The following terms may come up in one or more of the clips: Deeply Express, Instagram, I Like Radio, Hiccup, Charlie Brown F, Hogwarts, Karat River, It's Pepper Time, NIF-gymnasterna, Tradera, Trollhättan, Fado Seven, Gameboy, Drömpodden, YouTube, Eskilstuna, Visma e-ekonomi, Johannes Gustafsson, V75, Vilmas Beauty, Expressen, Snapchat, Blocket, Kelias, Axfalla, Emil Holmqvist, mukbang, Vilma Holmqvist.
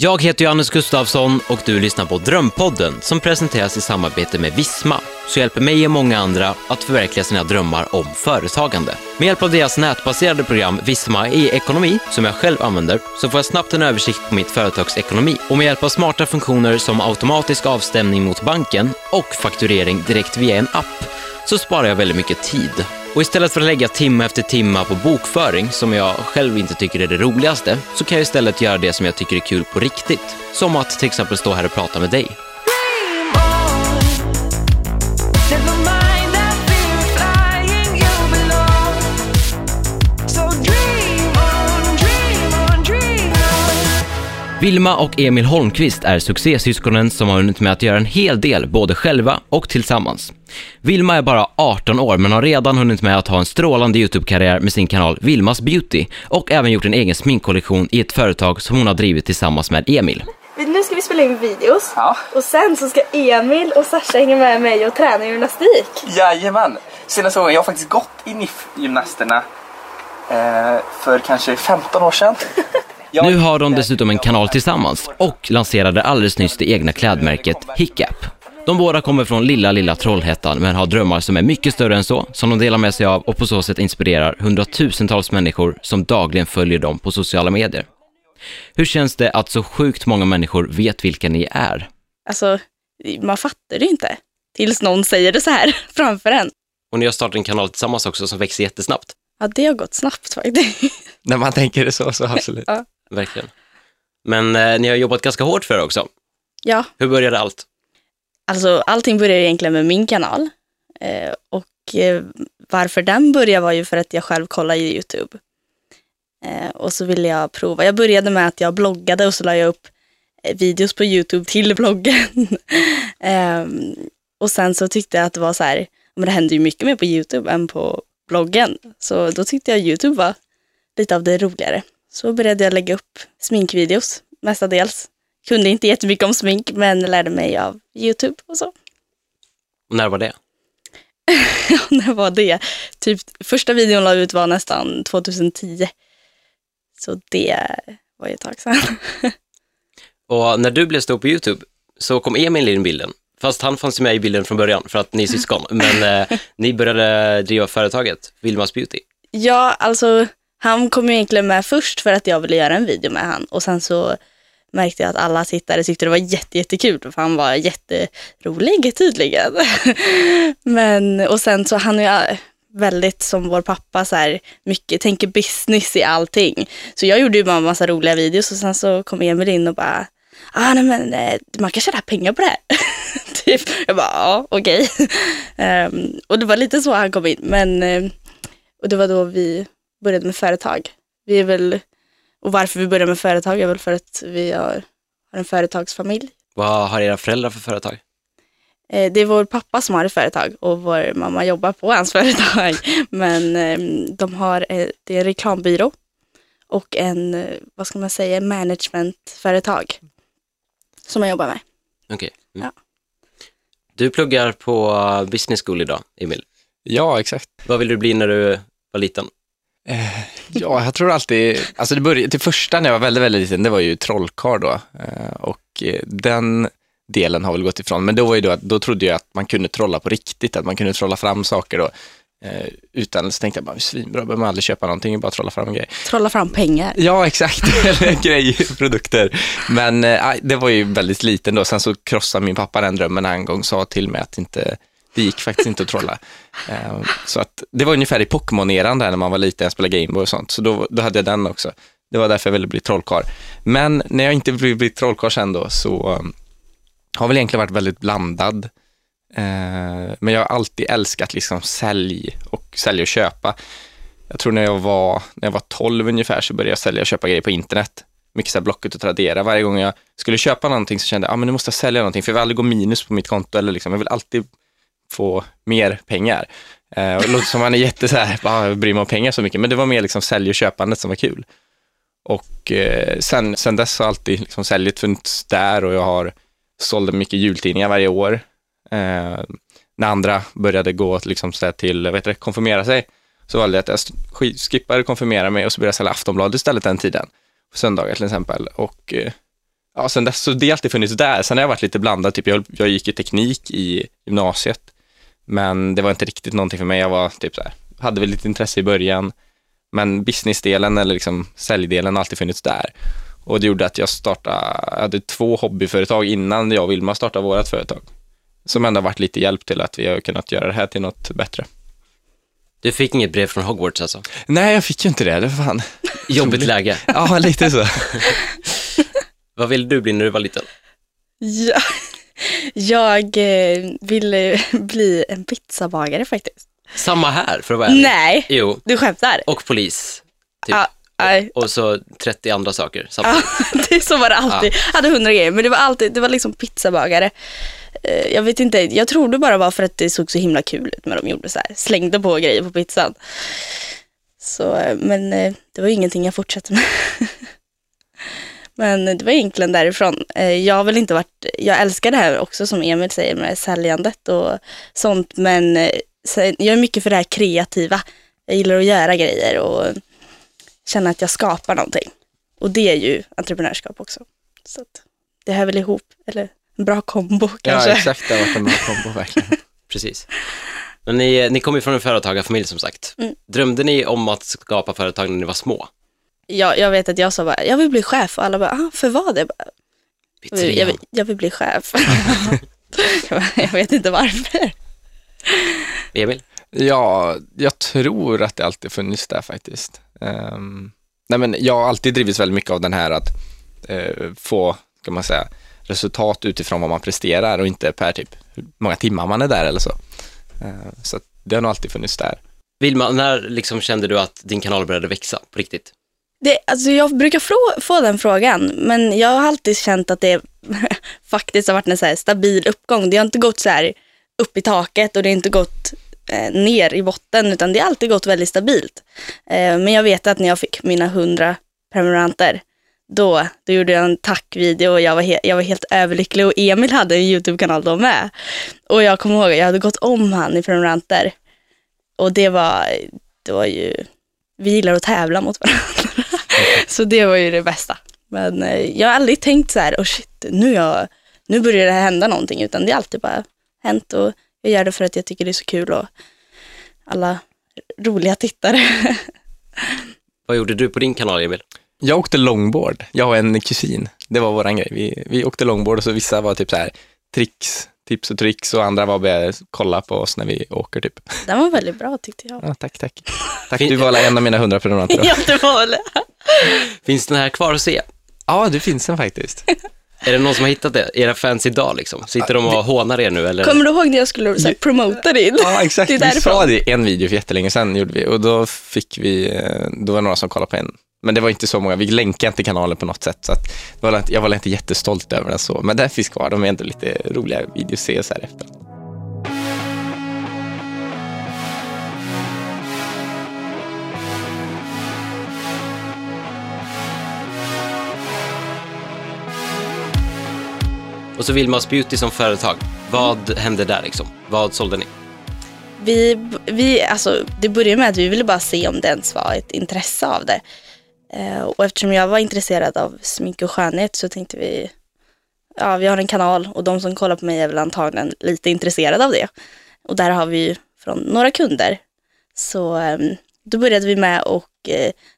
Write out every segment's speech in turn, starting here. Jag heter Johannes Gustafsson och du lyssnar på Drömpodden som presenteras i samarbete med Visma, så hjälper mig och många andra att förverkliga sina drömmar om företagande. Med hjälp av deras nätbaserade program Visma e-ekonomi, som jag själv använder, så får jag snabbt en översikt på mitt företags ekonomi. Och med hjälp av smarta funktioner som automatisk avstämning mot banken och fakturering direkt via en app, så sparar jag väldigt mycket tid. Och istället för att lägga timme efter timme på bokföring, som jag själv inte tycker är det roligaste, så kan jag istället göra det som jag tycker är kul på riktigt. Som att till exempel stå här och prata med dig. Vilma och Emil Holmqvist är succésyskonen som har hunnit med att göra en hel del både själva och tillsammans. Vilma är bara 18 år men har redan hunnit med att ha en strålande YouTube-karriär med sin kanal Vilmas Beauty och även gjort en egen sminkkollektion i ett företag som hon har drivit tillsammans med Emil. Nu ska vi spela in videos, ja. Och sen så ska Emil och Sasha hänga med mig och träna i gymnastik. Jajamän, senaste gången jag har faktiskt gått i NIF-gymnasterna för kanske 15 år sedan. Nu har de dessutom en kanal tillsammans och lanserade alldeles nyss det egna klädmärket Hiccup. De båda kommer från lilla Trollhättan men har drömmar som är mycket större än så, som de delar med sig av och på så sätt inspirerar hundratusentals människor som dagligen följer dem på sociala medier. Hur känns det att så sjukt många människor vet vilka ni är? Alltså, man fattar det inte tills någon säger det så här framför en. Och ni har startat en kanal tillsammans också som växer jättesnabbt. Ja, det har gått snabbt faktiskt. När man tänker det så absolut. Ja. Verkligen. Men ni har jobbat ganska hårt för det också. Ja. Hur började allt? Alltså allting började egentligen med min kanal. Varför den började var ju för att jag själv kollade i YouTube. Och så ville jag prova. Jag började med att jag bloggade och så la jag upp videos på YouTube till bloggen. Och sen så tyckte jag att det var så här, men det hände ju mycket mer på YouTube än på bloggen. Så då tyckte jag YouTube var lite av det roligare. Så började jag lägga upp sminkvideos, mestadels. Kunde inte jättemycket om smink, men lärde mig av YouTube och så. Och när var det? Typ, första videon la ut var nästan 2010. Så det var ju ett tag sedan. Och när du blev stor på YouTube så kom Emil in i bilden. Fast han fanns ju med i bilden från början för att ni är syskon. Men ni började driva företaget Vilmas Beauty. Ja, alltså... Han kom ju egentligen med först för att jag ville göra en video med han. Och sen så märkte jag att alla tittare tyckte det var jättekul. För han var jätterolig tydligen. Och sen så han är väldigt som vår pappa så här, mycket tänker business i allting. Så jag gjorde ju bara en massa roliga videos. Och sen så kom Emil in och bara, man kan tjäna pengar på det här. Typ. Jag bara, ja, okej. Och det var lite så han kom in. Och det var då vi... började med företag. Och varför vi började med företag är väl för att vi har en företagsfamilj. Vad har era föräldrar för företag? Det är vår pappa som har ett företag och vår mamma jobbar på hans företag. Men det är en reklambyrå och managementföretag som jag jobbar med. Okej. Mm. Ja. Du pluggar på business school idag, Emil. Ja, exakt. Vad ville du bli när du var liten? Ja, jag tror alltid, alltså till första när jag var väldigt liten, det var ju trollkarl då, och den delen har väl gått ifrån, men då trodde jag att man kunde trolla på riktigt, att man kunde trolla fram saker då, utan så tänkte jag bara, svinbra, behöver man aldrig köpa någonting, bara trolla fram en grej. Trolla fram pengar. Ja, exakt, eller grejer, produkter, men det var ju väldigt liten då, sen så krossade min pappa den drömmen en gång, sa till mig att det gick faktiskt inte att trolla. Så att, det var ungefär i Pokémon-eran där när man var liten, jag spelade Gameboy och sånt. Så då hade jag den också. Det var därför jag ville bli trollkarl. Men när jag inte blev trollkarl sen då så har väl egentligen varit väldigt blandad. Men jag har alltid älskat liksom sälja och köpa. Jag tror när jag var 12 ungefär så började jag sälja och köpa grejer på internet. Mycket så här Blocket och Tradera. Varje gång jag skulle köpa någonting så kände jag, nu måste jag sälja någonting för jag vill aldrig gå minus på mitt konto eller liksom. Jag vill alltid få mer pengar. Och det låter som man är bryr mig om pengar så mycket, men det var mer liksom sälj och köpandet som var kul. Och sen dess har alltid liksom säljet funnits där och jag har sålde mycket jultidningar varje år. När andra började gå liksom till konfirmera sig så valde jag att jag skippade konfirmera mig och så började jag sälja Aftonbladet istället den tiden. På söndagar till exempel. Och ja, sen dess så det alltid funnits där. Sen har jag varit lite blandad, typ jag gick i teknik i gymnasiet, men det var inte riktigt någonting för mig. Jag var typ så här, hade väl lite intresse i början, men businessdelen eller liksom säljdelen har alltid funnits där. Och det gjorde att jag hade 2 hobbyföretag innan jag och Vilma startade vårt företag. Som ändå varit lite hjälp till att vi har kunnat göra det här till något bättre. Du fick inget brev från Hogwarts alltså? Nej, jag fick ju inte det. Det var fan. Jobbigt läge. Ja, lite så. Vad ville du bli när du var liten? Ja, jag ville bli en pizzabagare faktiskt. Samma här för att vara ärlig. Nej, jo. Du skämtar. Och polis. Typ. Ja. Och så 30 andra saker samtidigt. Ja, det så var det alltid. Ja. Hade 100 grejer, men det var liksom pizzabagare. Jag vet inte, jag tror det bara var för att det såg så himla kul ut när de gjorde så här, slängde på grejer på pizzan. Så, men det var ingenting jag fortsatte med. Men det var egentligen därifrån. Jag älskar det här också, som Emil säger, med säljandet och sånt, men jag är mycket för det här kreativa. Jag gillar att göra grejer och känna att jag skapar någonting. Och det är ju entreprenörskap också. Så att det hör väl ihop, eller en bra kombo kanske. Ja, exakt. Det har varit en bra kombo, verkligen. Precis. Men ni kom ju från en företagarfamilj som sagt. Mm. Drömde ni om att skapa företag när ni var små? Ja, jag vet att jag sa bara, jag vill bli chef. Och alla bara, för vad det? Jag vill bli chef. Jag vet inte varför. Emil? Ja, jag tror att det alltid funnits där faktiskt. Nej, men jag har alltid drivits väldigt mycket av den här att få, kan man säga, resultat utifrån vad man presterar och inte per typ hur många timmar man är där eller så. Så det har nog alltid funnits där. Vilma, när liksom kände du att din kanal började växa på riktigt? Alltså jag brukar få den frågan, men jag har alltid känt att det faktiskt har varit en så här stabil uppgång. Det har inte gått så här upp i taket och det har inte gått ner i botten, utan det har alltid gått väldigt stabilt. Men jag vet att när jag fick mina 100 prenumeranter, då gjorde jag en tackvideo och jag var helt överlycklig, och Emil hade en YouTube-kanal då med. Och jag kommer ihåg, jag hade gått om han i prenumeranter, och det var ju, vi gillar att tävla mot varandra. Så det var ju det bästa. Men jag har aldrig tänkt så här, shit, nu börjar det hända någonting, utan det har alltid bara hänt, och jag gör det för att jag tycker det är så kul och alla roliga tittare. Vad gjorde du på din kanal, Emil? Jag åkte longboard. Jag och en kusin. Det var våran grej. Vi åkte longboard, och så vissa var typ så här tips och tricks, och andra var bara kolla på oss när vi åker typ. Det var väldigt bra tyckte jag. Ja, tack. Tack, du var en av mina 100 prenumeranter. Ja, det var väl. Finns den här kvar att se? Ja, det finns den faktiskt. Är det någon som har hittat det? Era fans idag liksom? Sitter de och hånar er nu? Eller? Kommer du ihåg när jag skulle så här, promota det? Ja, exakt. Vi sa det i en video för jättelänge sedan gjorde vi. Och då var det några som kollade på en. Men det var inte så många. Vi länkade inte kanalen på något sätt. Så att jag var inte jättestolt över den så. Men den finns kvar. De är ändå lite roliga videos så här efter. Och så Vilmas Beauty som företag. Vad hände där liksom? Vad sålde ni? Alltså, det började med att vi ville bara se om det ens var ett intresse av det. Och eftersom jag var intresserad av smink och skönhet så tänkte vi, ja, vi har en kanal och de som kollar på mig är väl antagligen lite intresserade av det. Och där har vi från några kunder. Så då började vi med och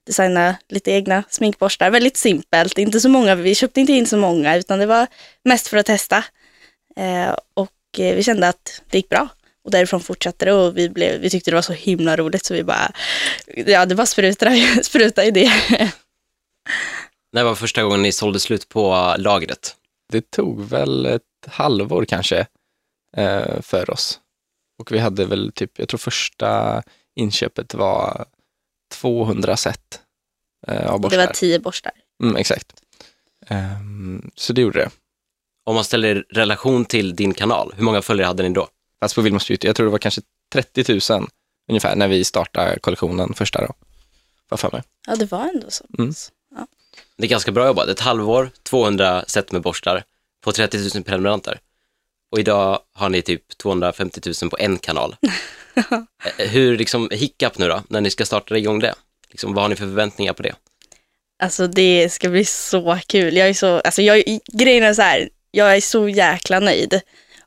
designa lite egna sminkborstar. Väldigt simpelt, inte så många. Vi köpte inte in så många, utan det var mest för att testa. Och vi kände att det gick bra. Och därifrån fortsatte det, och vi tyckte det var så himla roligt, så vi bara, ja, det bara spruta i det. När var första gången ni sålde slut på lagret? Det tog väl ett halvår kanske för oss. Och vi hade väl typ, jag tror första inköpet var 200 set av borstar. Det var 10 borstar. Mm, exakt. Så det gjorde det. Om man ställer relation till din kanal, hur många följare hade ni då? Alltså på Vilmas Beauty, jag tror det var kanske 30 000 ungefär när vi startade kollektionen första då. Vad fan är det? Ja, det var ändå så. Mm. Ja. Det är ganska bra jobbat. Ett halvår, 200 set med borstar på 30 000 prenumeranter. Och idag har ni typ 250 000 på en kanal. Hur liksom Hiccup nu då, när ni ska starta igång det? Liksom, vad har ni för förväntningar på det? Alltså det ska bli så kul. Jag är så, alltså grejen är så här, jag är så jäkla nöjd.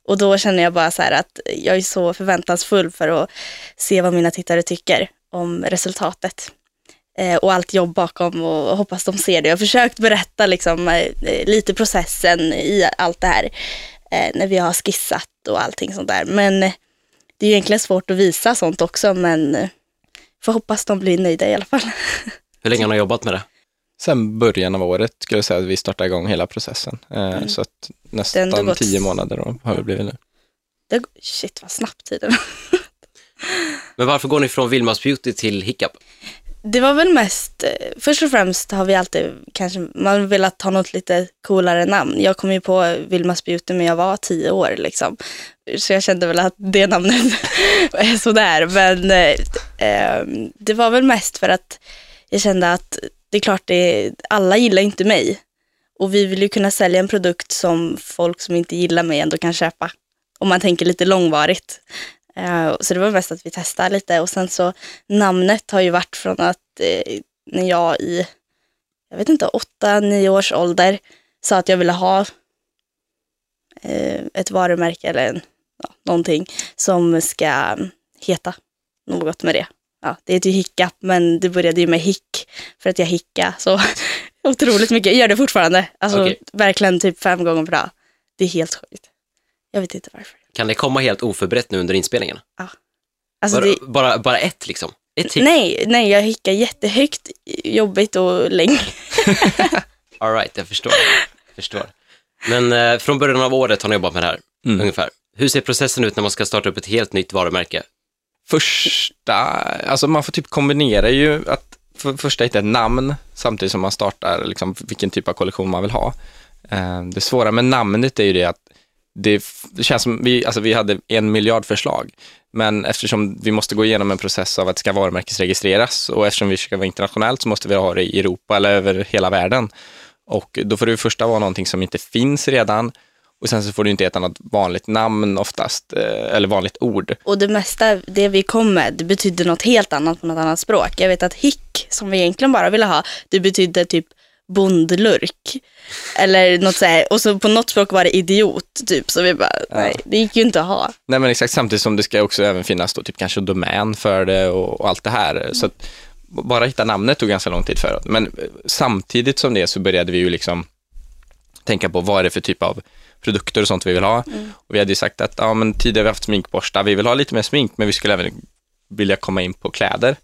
Och då känner jag bara så här att jag är så förväntansfull för att se vad mina tittare tycker om resultatet. Och allt jobb bakom, och hoppas de ser det. Jag har försökt berätta liksom, lite processen i allt det här. När vi har skissat och allting sånt där. Men det är ju egentligen svårt att visa sånt också. Men får hoppas de blir nöjda i alla fall. Hur länge har ni jobbat med det? Sen början av året skulle jag säga att vi startade igång hela processen. Så att nästan 10 månader då har det blivit nu. Shit vad snabbt tiden. Men varför går ni från Vilmas Beauty till Hiccup? Det var väl mest, först och främst har vi alltid kanske, man vill att ta något lite coolare namn. Jag kom ju på Vilmas Beauty när jag var 10 år liksom. Så jag kände väl att det namnet är sådär. Men det var väl mest för att jag kände att det är klart, alla gillar inte mig. Och vi vill ju kunna sälja en produkt som folk som inte gillar mig ändå kan köpa. Om man tänker lite långvarigt. Så det var bäst att vi testar lite. Och sen så, namnet har ju varit från att när jag i, jag vet inte, 8-9 års ålder sa att jag ville ha ett varumärke eller någonting som ska heta något med det. Ja, det heter ju Hiccup, men det började ju med hick för att jag hicka så otroligt mycket. Jag gör det fortfarande. Alltså okay. Verkligen typ 5 gånger per dag. Det är helt sjukt. Jag vet inte varför. Kan det komma helt oförberett nu under inspelningen? Ja. Alltså bara ett liksom? Ett hick? Nej, jag hickar jättehögt, jobbigt och länge. All right, jag förstår. Men från början av året har ni jobbat med det här, ungefär. Hur ser processen ut när man ska starta upp ett helt nytt varumärke? Alltså man får typ kombinera ju att första hitta ett namn samtidigt som man startar liksom vilken typ av kollektion man vill ha. Det svåra med namnet är ju det att det känns som vi hade 1 miljard förslag, men eftersom vi måste gå igenom en process av att det ska varumärkesregistreras och eftersom vi ska vara internationellt så måste vi ha det i Europa eller över hela världen. Och då får det första vara någonting som inte finns redan. Och sen så får du inte ett annat vanligt namn oftast, eller vanligt ord. Och det mesta, det vi kom med, det betydde något helt annat på något annat språk. Jag vet att hick, som vi egentligen bara ville ha, det betydde typ bondlurk. Eller något så här. Och så på något språk var det idiot, typ. Så vi bara, nej, det gick ju inte att ha. Nej, men exakt, samtidigt som det ska också även finnas då, typ kanske domän för det och allt det här. Så att bara hitta namnet tog ganska lång tid förut. Men samtidigt som det så började vi ju liksom tänka på vad är det för typ av produkter och sånt vi vill ha. Och vi hade ju sagt att men tidigare har vi haft sminkborsta. Vi vill ha lite mer smink, men vi skulle även vilja komma in på kläder.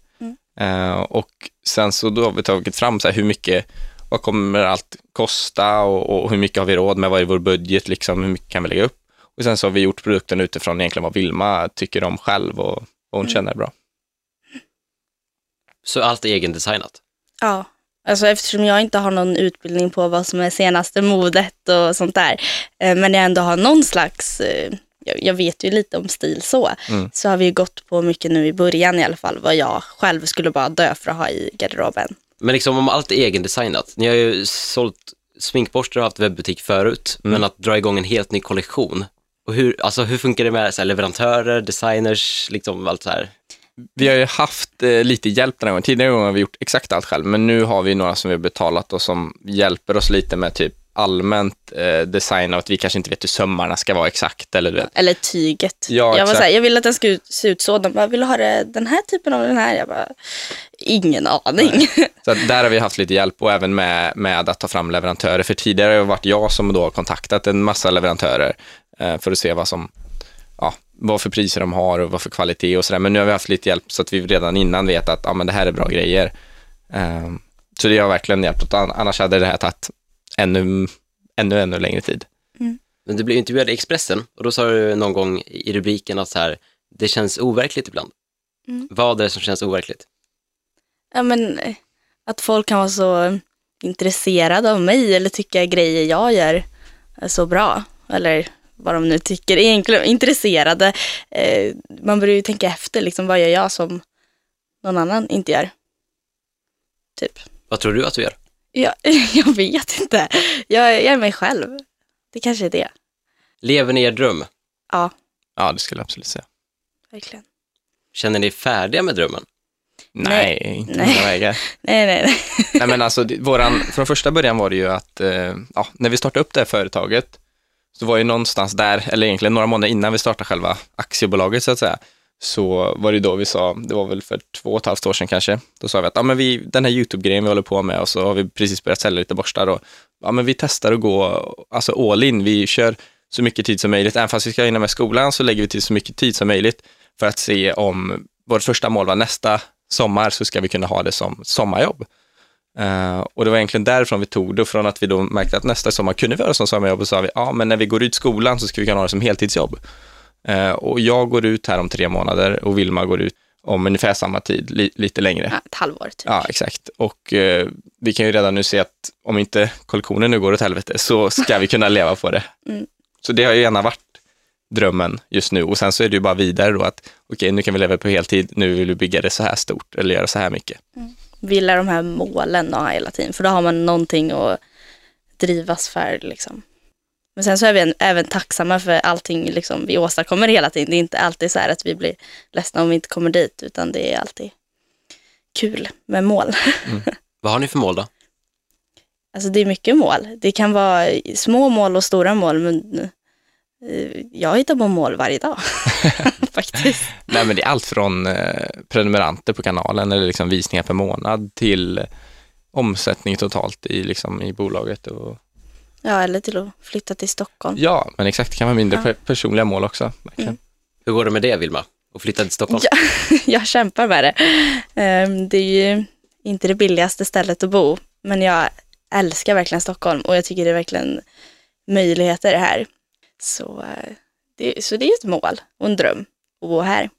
Och sen så då har vi tagit fram så här, hur mycket, vad kommer allt kosta och hur mycket har vi råd med, vad är vår budget liksom, hur mycket kan vi lägga upp. Och sen så har vi gjort produkten utifrån egentligen vad Vilma tycker om själv och hon känner bra. Så allt är egendesignat? Ja. Alltså eftersom jag inte har någon utbildning på vad som är senaste modet och sånt där. Men jag ändå har någon slags, jag vet ju lite om stil så har vi ju gått på mycket nu i början i alla fall. Vad jag själv skulle bara dö för att ha i garderoben. Men liksom om allt är egendesignat, ni har ju sålt sminkborstar och haft webbutik förut. Men att dra igång en helt ny kollektion. Och hur funkar det med så här, leverantörer, designers, liksom allt så här? Vi har ju haft lite hjälp den här gången. Tidigare gånger har vi gjort exakt allt själv, men nu har vi några som vi har betalat och som hjälper oss lite med typ allmänt design av att vi kanske inte vet hur sömmarna ska vara exakt. Eller, du vet. Eller tyget. Ja, jag var så här, jag ville att den skulle se ut så. De bara, vill du ha det, den här typen av den här? Jag bara, ingen aning. Nej. Så där har vi haft lite hjälp och även med att ta fram leverantörer. För tidigare har det varit jag som då har kontaktat en massa leverantörer för att se vad som... vad för priser de har och vad för kvalitet och sådär. Men nu har vi haft lite hjälp så att vi redan innan vet att men det här är bra grejer. Så det har verkligen hjälpt. Annars hade det här tagit ännu längre tid. Men du blev intervjuad i Expressen och då sa du någon gång i rubriken att så här, det känns overkligt ibland. Vad är det som känns overkligt? Ja, men att folk kan vara så intresserade av mig eller tycka grejer jag gör är så bra. Eller... vad de nu tycker, egentligen intresserade. Man börjar ju tänka efter, liksom, vad gör jag som någon annan inte gör? Typ. Vad tror du att du gör? Jag vet inte. Jag är mig själv. Det kanske är det. Lever ni er dröm? Ja. Ja, det skulle jag absolut säga. Verkligen. Känner ni er färdiga med drömmen? Nej, inte mina vägar. Nej, men alltså, från första början var det ju att när vi startade upp det här företaget så var ju någonstans där, eller egentligen några månader innan vi startade själva aktiebolaget så att säga, så var det då vi sa, det var väl för 2,5 år sedan kanske, då sa vi att den här YouTube-grejen vi håller på med, och så har vi precis börjat sälja lite borstar och vi testar att gå alltså all in, vi kör så mycket tid som möjligt, även fast vi ska hinna med skolan så lägger vi till så mycket tid som möjligt för att se om vårt första mål var nästa sommar så ska vi kunna ha det som sommarjobb. Och det var egentligen därifrån vi tog det, från att vi då märkte att nästa sommar kunde vi göra som sommarjobb, och så sa vi, men när vi går ut skolan så ska vi kunna ha det som heltidsjobb. Och jag går ut här om 3 månader och Vilma går ut om ungefär samma tid, lite längre. Ja, ett halvår typ. Ja, exakt. Och vi kan ju redan nu se att om inte kollektionen nu går åt helvete så ska vi kunna leva på det. Mm. Så det har ju gärna varit drömmen just nu. Och sen så är det ju bara vidare då att okej, nu kan vi leva på heltid, nu vill vi bygga det så här stort eller göra så här mycket. Mm. Villa de här målen då hela tiden, för då har man någonting att drivas för liksom. Men sen så är vi även tacksamma för allting liksom, vi åstadkommer hela tiden. Det är inte alltid så här att vi blir ledsna om vi inte kommer dit, utan det är alltid kul med mål. Mm. Vad har ni för mål då? Alltså det är mycket mål. Det kan vara små mål och stora mål, men jag hittar på mål varje dag faktiskt. Nej, men det är allt från prenumeranter på kanalen eller liksom visningar per månad till omsättning totalt i bolaget och... Ja, eller till att flytta till Stockholm. Ja, men exakt, det kan vara mindre personliga mål också. Mm. Hur går det med det, Vilma? Att flytta till Stockholm? Jag kämpar med det. Det är ju inte det billigaste stället att bo, men jag älskar verkligen Stockholm och jag tycker det är verkligen möjligheter här. Så det är ett mål och en dröm att bo här.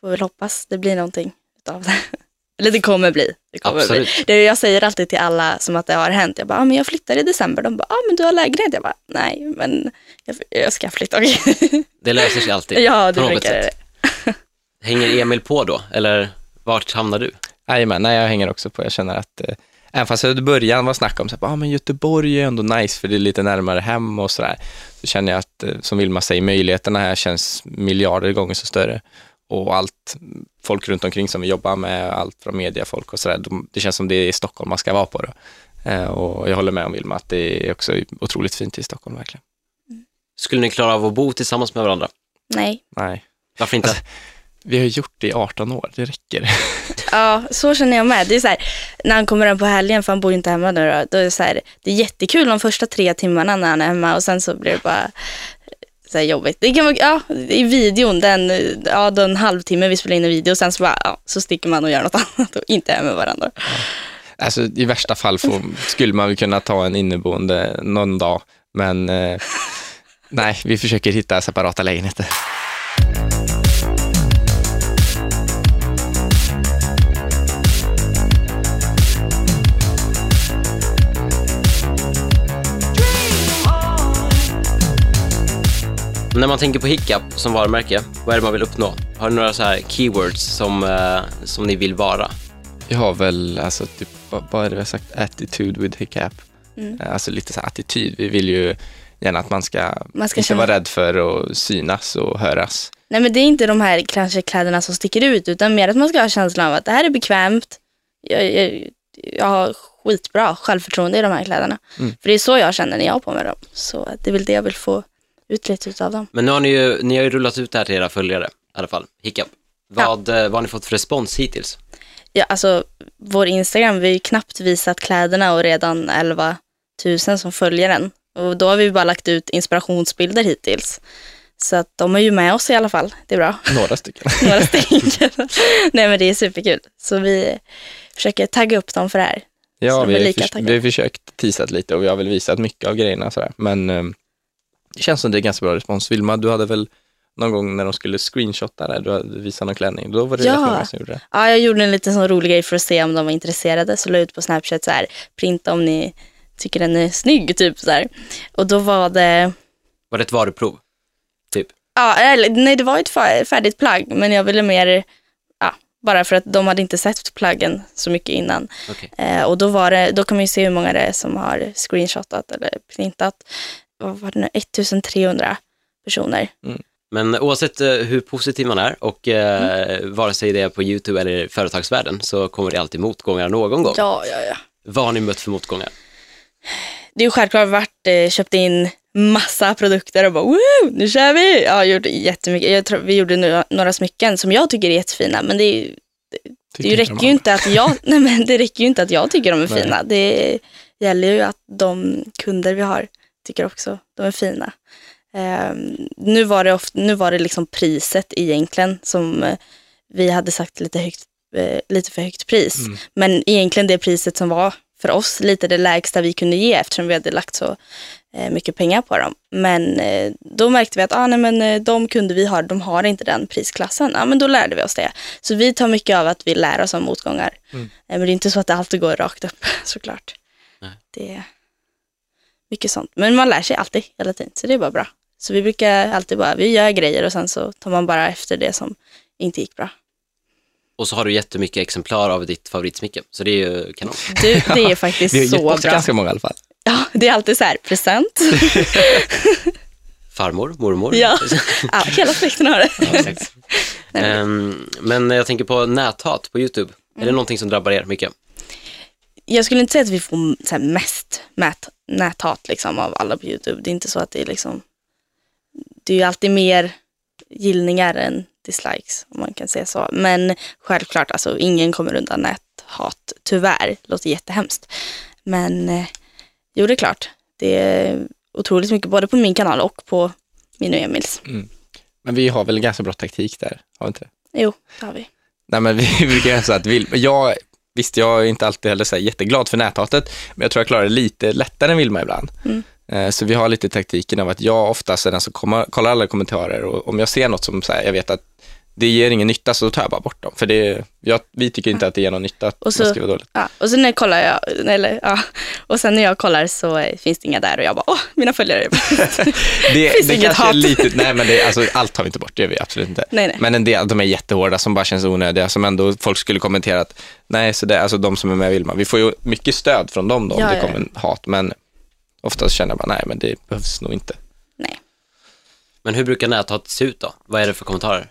Får väl hoppas det blir någonting utav det. Eller det kommer bli. Absolut. Det jag säger alltid till alla som att det har hänt. Jag bara, men jag flyttar i december. De bara, men du har lägenhet. Jag bara, nej, men jag ska flytta. Det löser sig alltid. Ja, det brukar det. Hänger Emil på då? Eller vart hamnar du? Nej, jag hänger också på. Jag känner att även fast jag i början var snack om så här, men Göteborg är ändå nice för det är lite närmare hem och sådär. Så känner jag att, som Vilma säger, möjligheterna här känns miljarder gånger så större. Och allt folk runt omkring som vi jobbar med, allt från mediafolk och sådär, det känns som det är i Stockholm man ska vara på då. Och jag håller med om Vilma att det är också otroligt fint i Stockholm verkligen. Mm. Skulle ni klara av att bo tillsammans med varandra? Nej. Varför inte? Alltså, vi har gjort det i 18 år, det räcker. Ja, så känner jag med. Det är så här, när han kommer hem på helgen, för han bor ju inte hemma nu då är det så här, det är jättekul de första 3 timmarna när han är hemma och sen så blir det bara... så här jobbigt. Det kan vara, i videon den halvtimme vi spelar in en video, sen så bara, så sticker man och gör något annat och inte är med varandra. Ja. Alltså i värsta fall skulle man väl kunna ta en inneboende någon dag, men nej, vi försöker hitta separata lägenheter. När man tänker på Hiccup som varumärke, vad är det man vill uppnå? Har du några så här keywords som ni vill vara? Jag har väl, alltså typ, vad är det jag har sagt? Attitude with Hiccup. Mm. Alltså lite så här attityd. Vi vill ju gärna att man ska inte vara rädd för att synas och höras. Nej, men det är inte de här kanske kläderna som sticker ut, utan mer att man ska ha känslan av att det här är bekvämt. Jag har skitbra självförtroende i de här kläderna. Mm. För det är så jag känner när jag har på mig dem. Så det är väl det jag vill få uträtt av dem. Men nu har ni har ju rullat ut det här till era följare, i alla fall. Hiccup. Vad har ni fått för respons hittills? Ja, alltså vår Instagram, vi har ju knappt visat kläderna och redan 11 000 som följer den. Och då har vi bara lagt ut inspirationsbilder hittills. Så att de är ju med oss i alla fall, det är bra. Några stycken. Nej, men det är superkul. Så vi försöker tagga upp dem för det här. Ja, vi har försökt teasat lite och vi har väl visat mycket av grejerna sådär. Men... det känns som det är ganska bra respons. Vilma, du hade väl någon gång när de skulle screenshotta där, du visade någon klänning. Då var det rätt många som gjorde det. Ja, jag gjorde en liten sån rolig grej för att se om de var intresserade. Så la jag ut på Snapchat så här, printa om ni tycker den är snygg, typ så här. Och då var det... var det ett varuprov, typ? Ja, nej, det var ett färdigt plagg. Men jag ville mer... bara för att de hade inte sett pluggen så mycket innan. Okay. Och då kan man ju se hur många det är som har screenshotat eller printat. Vad var det nu? 1300 personer. Mm. Men oavsett hur positiv man är och vare sig det är på YouTube eller företagsvärlden så kommer det alltid motgångar någon gång. Ja. Vad har ni mött för motgångar? Det är ju självklart varit köpt in massa produkter och bara woo, nu kör vi! Jag har gjort jättemycket. Jag tror vi gjorde några smycken som jag tycker är jättefina, men det räcker ju inte att jag det räcker ju inte att jag tycker de är fina. Det gäller ju att de kunder vi har tycker också de är fina. Nu var det liksom priset egentligen som vi hade sagt lite för högt pris. Mm. Men egentligen det priset som var för oss lite det lägsta vi kunde ge eftersom vi hade lagt så mycket pengar på dem. Men då märkte vi att de kunder vi har, de har inte den prisklassen. Men då lärde vi oss det. Så vi tar mycket av att vi lär oss om motgångar. Mm. Men det är inte så att det alltid går rakt upp såklart. Nej. Det är mycket sånt. Men man lär sig alltid hela tiden, så det är bara bra. Så vi brukar alltid vi gör grejer och sen så tar man bara efter det som inte gick bra. Och så har du jättemycket exemplar av ditt favoritsmycke. Så det är ju kanon. Det är faktiskt så bra. Det är ganska många i alla fall. Ja, det är alltid så här, present. Farmor, mormor. Ja, hela släkten har det. Ja, men jag tänker på näthat på YouTube. Är det någonting som drabbar er mycket? Jag skulle inte säga att vi får så här mest näthat liksom, av alla på YouTube. Det är inte så att det är liksom... Det är ju alltid mer gillningar än dislikes, om man kan säga så. Men självklart, alltså, ingen kommer undan näthat. Tyvärr, det låter jättehemskt. Men jo, det är klart. Det är otroligt mycket, både på min kanal och på min och Emils. Mm. Men vi har väl en ganska bra taktik där, har vi inte? Jo, det har vi. Nej, men vi brukar göra så att Visst, jag är inte alltid heller så jätteglad för näthatet, men jag tror jag klarar det lite lättare än Vilma ibland. Mm. Så vi har lite taktiken av att jag oftast är den som kollar alla kommentarer, och om jag ser något som så här, jag vet att det ger ingen nytta, så tar jag bara bort dem. För vi tycker inte att det ger någon nytta att det ska vara dåligt. Ja, och sen när jag kollar så finns det inga där och jag bara, mina följare är bäst. Det kanske är lite, nej men allt tar vi inte bort, det gör vi absolut inte. Nej. Men en del, de är jättehårda som bara känns onödiga, som ändå folk skulle kommentera att nej, så det, alltså de som är med Vilma, vi får ju mycket stöd från dem då om det kommer hat, men oftast känner man, nej men det behövs nog inte. Nej. Men hur brukar näthat se ut då? Vad är det för kommentarer?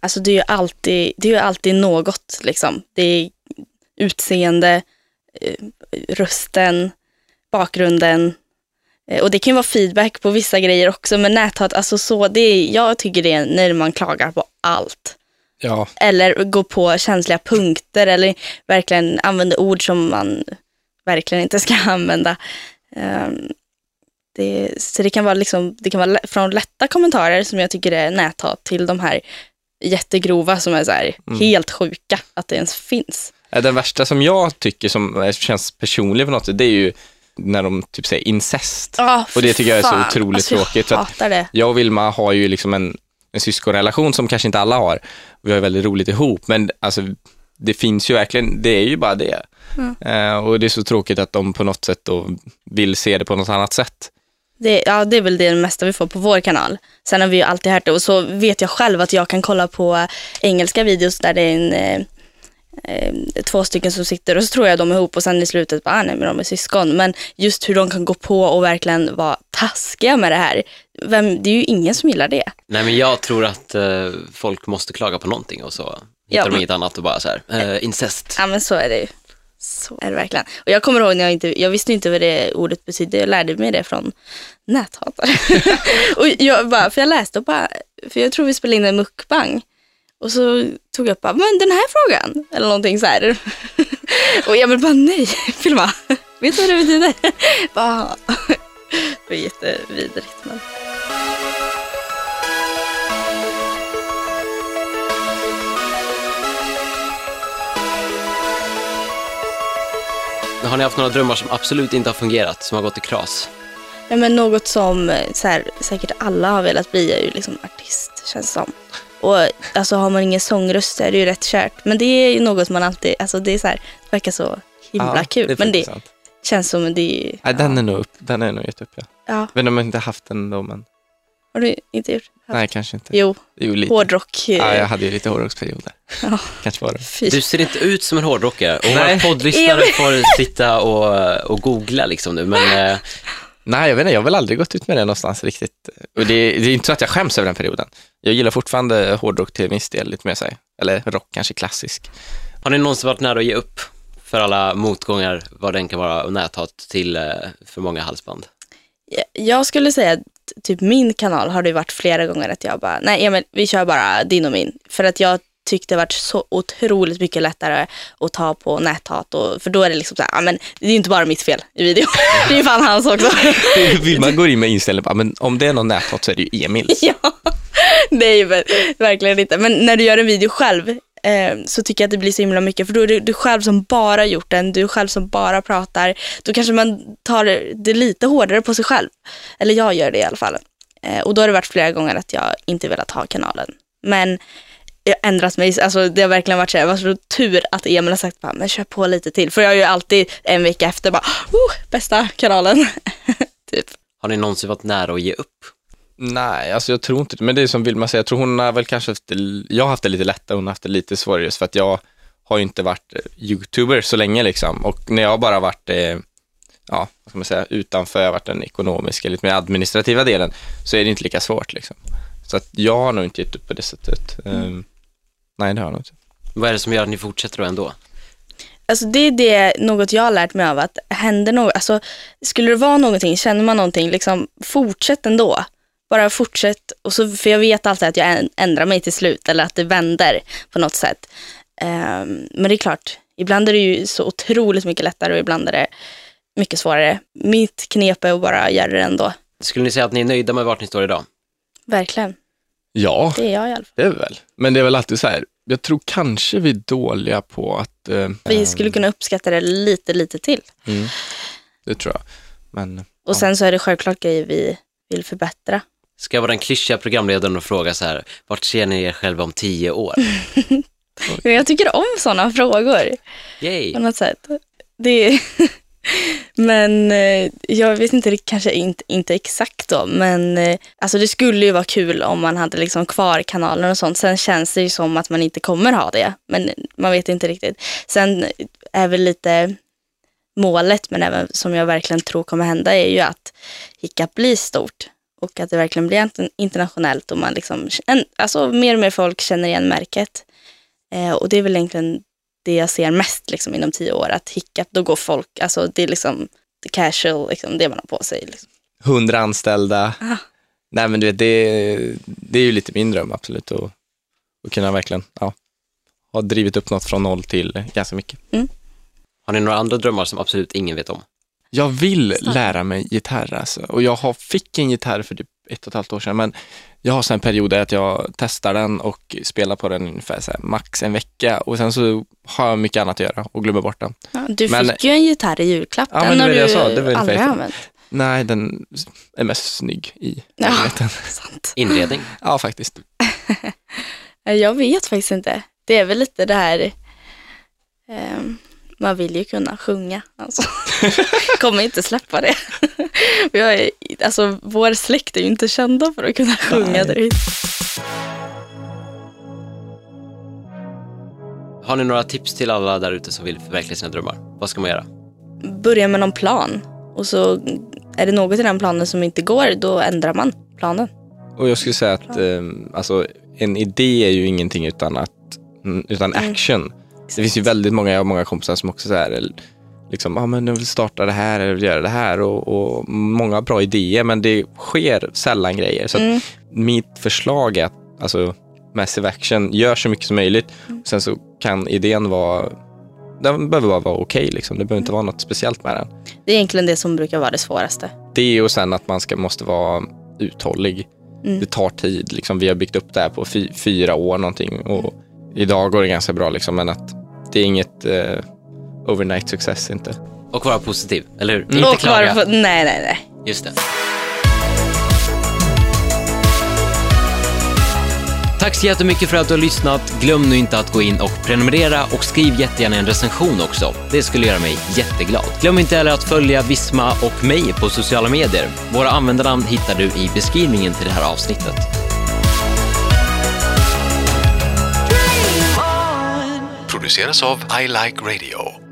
Alltså det är ju alltid något liksom. Det är utseende, rösten, bakgrunden. Och det kan ju vara feedback på vissa grejer också, men näthat, alltså så jag tycker det är när man klagar på allt. Ja. Eller går på känsliga punkter eller verkligen använder ord som man verkligen inte ska använda. Så det kan vara liksom, det kan vara från lätta kommentarer som jag tycker är näthat till de här jättegrova som är så här helt sjuka att det ens finns. Den värsta som jag tycker som känns personlig på något sätt, det är ju när de typ säger incest. Och det tycker jag är så otroligt tråkigt. Jag hatar det. Jag och Vilma har ju liksom en syskonrelation som kanske inte alla har. Vi har ju väldigt roligt ihop, men alltså det finns ju verkligen, det är ju bara det. Och det är så tråkigt att de på något sätt då vill se det på något annat sätt. Det är väl det mesta vi får på vår kanal. Sen har vi ju alltid hört det. Och så vet jag själv att jag kan kolla på engelska videos där det är två stycken som sitter och så tror jag de är ihop och sen i slutet bara, nej men de är syskon. Men just hur de kan gå på och verkligen vara taskiga med det här. Det är ju ingen som gillar det. Nej, men jag tror att folk måste klaga på någonting och så hittar de inget annat och bara så här, incest. Ja, men så är det ju. Så är det verkligen. Och jag kommer ihåg när jag visste inte vad det ordet betydde. Jag lärde mig det från näthatare. Och jag läste och bara, för jag tror vi spelade in en mukbang. Och så tog jag bara, men den här frågan. Eller någonting så här. Och jag bara, nej, Vilma. Vet du vad det betyder? Bara, det var jättevidrigt. Men... Har ni haft några drömmar som absolut inte har fungerat, som har gått i kras? Ja, men något som så här, säkert alla har velat bli är ju liksom artist, känns som. Och alltså, har man ingen sångröst så är det ju rätt kärt. Men det är ju något man alltid, alltså det är så här, det verkar så himla kul. Det men det sant. Känns som det är... Ja. Den är nog gett upp, ja. Men de har inte haft den då, men... Har du inte gjort? Nej, kanske inte. Jo, hårdrock. Ja, jag hade ju lite hårdrocksperiod där. Ja. Kanske var det. Du ser inte ut som en hårdrockare. Och våra poddlyssnare får sitta och googla liksom nu. Men Nej, jag vet inte, jag har väl aldrig gått ut med det någonstans riktigt. Och det är inte så att jag skäms över den perioden. Jag gillar fortfarande hårdrock till viss del, lite mer så här. Eller rock, kanske klassisk. Har ni någonsin varit nära att ge upp för alla motgångar, vad den kan vara, och näthat till för många halsband? Jag skulle säga att typ min kanal har det varit flera gånger att jag bara, nej Emil, vi kör bara din och min. För att jag tyckte det varit så otroligt mycket lättare att ta på näthat, och för då är det liksom så här, men det är ju inte bara mitt fel i video. Det är ju fan hans också. Vilma går in med inställning på, men om det är någon näthat så är det ju Emils. Ja, nej men verkligen inte. Men när du gör en video själv så tycker jag att det blir så himla mycket, för då är det du själv som bara gjort den, du själv som bara pratar, då kanske man tar det lite hårdare på sig själv. Eller jag gör det i alla fall. Och då har det varit flera gånger att jag inte velat ha kanalen. Men jag ändras mig, alltså det har verkligen varit så här, vad så tur att Emil har sagt, men kör på lite till. För jag är ju alltid en vecka efter bara, bästa kanalen. Typ. Har ni någonsin varit nära att ge upp? Nej, alltså jag tror inte det. Men det är som Vilma säger, jag tror hon har väl kanske haft det, jag har haft det lite lättare, hon har haft det lite svårare, för att jag har ju inte varit youtuber så länge liksom. Och när jag bara varit, ja vad ska man säga, utanför, jag har varit den ekonomiska, lite mer administrativa delen, så är det inte lika svårt liksom. Så att jag har nog inte gett upp på det sättet. Nej, det har jag inte. Vad är det som gör att ni fortsätter då ändå? Alltså det är något jag har lärt mig av, att händer något, alltså skulle det vara någonting, känner man någonting, liksom fortsätt ändå. Bara fortsätt, och så, för jag vet alltid att jag ändrar mig till slut, eller att det vänder på något sätt. Men det är klart, ibland är det ju så otroligt mycket lättare och ibland är det mycket svårare. Mitt knep är att bara göra det ändå. Skulle ni säga att ni är nöjda med vart ni står idag? Verkligen. Ja, det är jag i alla fall. Det är väl. Men det är väl alltid så här, jag tror kanske vi är dåliga på att... vi skulle kunna uppskatta det lite till. Mm, det tror jag. Men, och sen så är det självklart grejer vi vill förbättra. Ska jag vara den klyschiga programledaren och fråga så här, vart ser ni er själva om 10 år? Jag tycker om sådana frågor. Yay. På något sätt. Det är... Men jag vet inte, det kanske inte exakt då, men alltså det skulle ju vara kul om man hade liksom kvar kanalen och sånt. Sen känns det ju som att man inte kommer ha det, men man vet inte riktigt. Sen är väl lite målet, men även som jag verkligen tror kommer hända, är ju att Hiccup blir stort och att det verkligen blir internationellt och man liksom, alltså mer och mer folk känner igen märket. Och det är väl egentligen det jag ser mest liksom inom 10 år, att Hiccup, då går folk, alltså det är liksom the casual, liksom det man har på sig liksom. 100 anställda. Aha. Nej men du vet, det är ju lite min dröm absolut, och kunna verkligen ha drivit upp något från 0 till ganska mycket. Har ni några andra drömmar som absolut ingen vet om? Jag vill lära mig gitarr alltså. Och jag fick en gitarr för typ 1,5 år sedan, men jag har en period där att jag testar den och spelar på den ungefär så här, max en vecka, och sen så har jag mycket annat att göra och glömmer bort den. Ja, fick ju en gitarr i julklapp. Ja, men det var det jag sa. Det var aldrig använt. Nej, den är mest snygg i lägenheten. Sant. Inredning? Ja, faktiskt. Jag vet faktiskt inte. Det är väl lite det här... Man vill ju kunna sjunga. Alltså. Kommer inte släppa det. Alltså, vår släkt är ju inte kända för att kunna sjunga. Har ni några tips till alla där ute som vill förverkliga sina drömmar? Vad ska man göra? Börja med någon plan. Och så är det något i den planen som inte går, då ändrar man planen. Och jag skulle säga att alltså, en idé är ju ingenting utan action. Det finns ju väldigt många kompisar som också så här, liksom, men jag vill starta det här eller göra det här, och många bra idéer, men det sker sällan grejer. Så att mitt förslag är att, alltså, massive action, gör så mycket som möjligt. Och sen så kan idén vara, den behöver bara vara okej liksom. Det behöver inte vara något speciellt med den. Det är egentligen det som brukar vara det svåraste. Det, och sen att man måste vara uthållig. Det tar tid liksom. Vi har byggt upp det här på 4 år någonting, och idag går det ganska bra liksom, men att det är inget overnight success inte. Och vara positiv, eller hur? Inte klaga. Nej. Just det. Tack så jättemycket för att du har lyssnat. Glöm nu inte att gå in och prenumerera, och skriv jättegärna en recension också. Det skulle göra mig jätteglad. Glöm inte heller att följa Visma och mig på sociala medier. Våra användarnamn hittar du i beskrivningen till det här avsnittet. Produceras av I Like Radio.